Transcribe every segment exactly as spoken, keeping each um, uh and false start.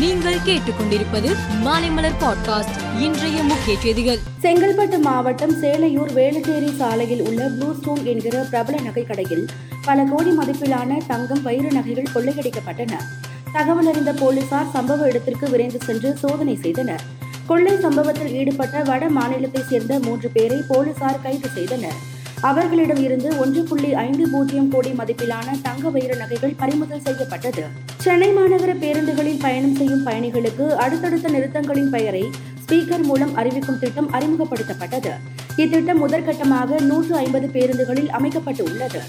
நீங்கள் கேட்டுக்கொண்டிருப்பது மாலை மலர் பாட்காஸ்ட். இன்றைய முக்கிய செய்திகள். செங்கல்பட்டு மாவட்டம் சேலையூர் வேலுச்சேரி சாலையில் உள்ள ப்ளூ ஸ்டோன் என்கிற பிரபல நகை கடையில் பல கோடி மதிப்பிலான தங்கம் வைர நகைகள் கொள்ளையடிக்கப்பட்டன. தகவல் அறிந்த போலீசார் சம்பவ இடத்திற்கு விரைந்து சென்று சோதனை செய்தனர். கொள்ளை சம்பவத்தில் ஈடுபட்ட வட மாநிலத்தை சேர்ந்த மூன்று பேரை போலீசார் கைது செய்தனர். அவர்களிடம் இருந்து ஒன்று புள்ளி ஐந்து பூஜ்ஜியம் கோடி மதிப்பிலான தங்க வைர நகைகள் பறிமுதல் செய்யப்பட்டது. சென்னை மாநகர பேருந்துகளில் பயணம் செய்யும் பயணிகளுக்கு அடுத்தடுத்த நிறுத்தங்களின் பெயரை ஸ்பீக்கர் மூலம் அறிவிக்கும் திட்டம் அறிமுகப்படுத்தப்பட்டது. இத்திட்டம் முதற்கட்டமாக நூற்று ஐம்பது பேருந்துகளில் அமைக்கப்பட்டு உள்ளது.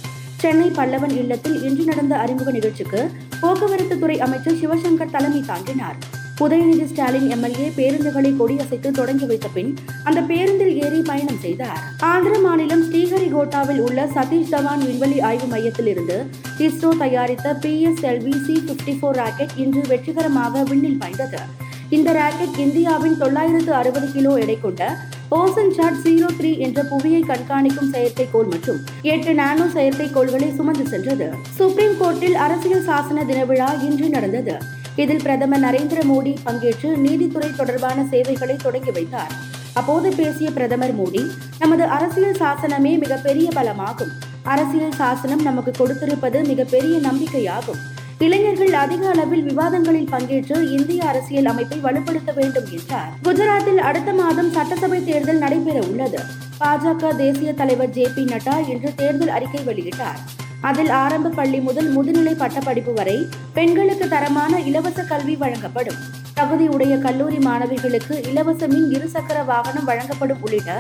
சென்னை பல்லவன் இல்லத்தில் இன்று நடந்த அறிமுக நிகழ்ச்சிக்கு போக்குவரத்து துறை அமைச்சர் சிவசங்கர் தலைமை தாங்கினார். உதயநிதி ஸ்டாலின் எம்எல்ஏ பேருந்துகளை கொடியசைத்து தொடங்கி வைத்த பின் அந்த பேருந்தில் ஏறி பயணம் செய்தார். ஆந்திர மாநிலம் ஸ்ரீஹரிகோட்டாவில் உள்ள சதீஷ் ஜவான் விண்வெளி ஆய்வு மையத்தில் இருந்து இஸ்ரோ தயாரித்த P S L C fifty four rocket இன்று வெற்றிகரமாக விண்ணில் பாய்ந்தது. இந்த ராக்கெட் இந்தியாவின் தொள்ளாயிரத்து அறுபது கிலோ எடை கொண்ட ஓசன் சார்ட் ஜீரோ த்ரீ என்ற புவியை கண்காணிக்கும் செயற்கைக்கோள் மற்றும் எட்டு நானோ செயற்கைக்கோள்களை சுமந்து சென்றது. சுப்ரீம் கோர்ட்டில் அரசியல் சாசன தின விழா இன்று நடந்தது. இதில் பிரதமர் நரேந்திர மோடி பங்கேற்று நீதித்துறை தொடர்பான சேவைகளை தொடங்கி வைத்தார். அப்போது பேசிய பிரதமர் மோடி, நமது அரசியல் சாசனமே மிகப்பெரிய பலமாகும். அரசியல் சாசனம் நமக்கு கொடுத்திருப்பது மிகப்பெரிய நம்பிக்கையாகும். இளைஞர்கள் அதிக அளவில் விவாதங்களில் பங்கேற்று இந்திய அரசியல் அமைப்பை வலுப்படுத்த வேண்டும் என்றார். குஜராத்தில் அடுத்த மாதம் சட்டசபை தேர்தல் நடைபெற உள்ளது. பாஜக தேசிய தலைவர் ஜே நட்டா இன்று தேர்தல் அறிக்கை வெளியிட்டார். அதில் ஆரம்ப பள்ளி முதல் முதுநிலை பட்டப்படிப்பு வரை பெண்களுக்கு தரமான இலவச கல்வி வழங்கப்படும், தகுதியுடைய கல்லூரி மாணவிகளுக்கு இலவச மின் இருசக்கர வாகனம் வழங்கப்படும் உள்ளிட்ட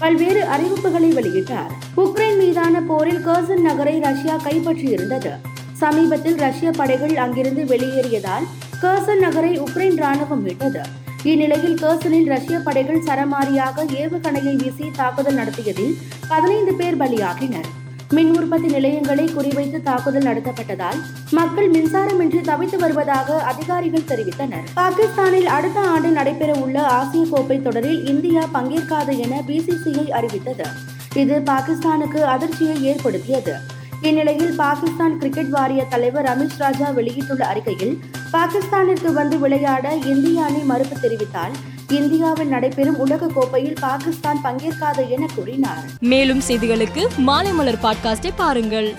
பல்வேறு அறிவிப்புகளை வெளியிட்டார். உக்ரைன் மீதான போரில் கர்சன் நகரை ரஷ்யா கைப்பற்றியிருந்தது. சமீபத்தில் ரஷ்ய படைகள் அங்கிருந்து வெளியேறியதால் கர்சன் நகரை உக்ரைன் ராணுவம் மீட்டது. இந்நிலையில் கர்சனில் ரஷ்ய படைகள் சரமாரியாக ஏவுகணையை வீசி தாக்குதல் நடத்தியதில் பதினைந்து பேர் பலியாகினர். மின் உற்பத்தி நிலையங்களை குறிவைத்து தாக்குதல் நடத்தப்பட்டதால் மக்கள் மின்சாரமின்றி தவித்து வருவதாக அதிகாரிகள் தெரிவித்தனர். பாகிஸ்தானில் அடுத்த ஆண்டு நடைபெற உள்ள ஆசிய கோப்பை தொடரில் இந்தியா பங்கேற்காது என பிசிசிஐ அறிவித்தது. இது பாகிஸ்தானுக்கு அதிர்ச்சியை ஏற்படுத்தியது. இந்நிலையில் பாகிஸ்தான் கிரிக்கெட் வாரிய தலைவர் ரமேஷ் ராஜா வெளியிட்டுள்ள அறிக்கையில், பாகிஸ்தானிற்கு வந்து விளையாட இந்திய அணி மறுப்பு தெரிவித்தால் இந்தியாவில் நடைபெறும் உலக கோப்பையில் பாகிஸ்தான் பங்கேற்காது என கூறினார். மேலும் செய்திகளுக்கு மாலை மலர் பாட்காஸ்டை பாருங்கள்.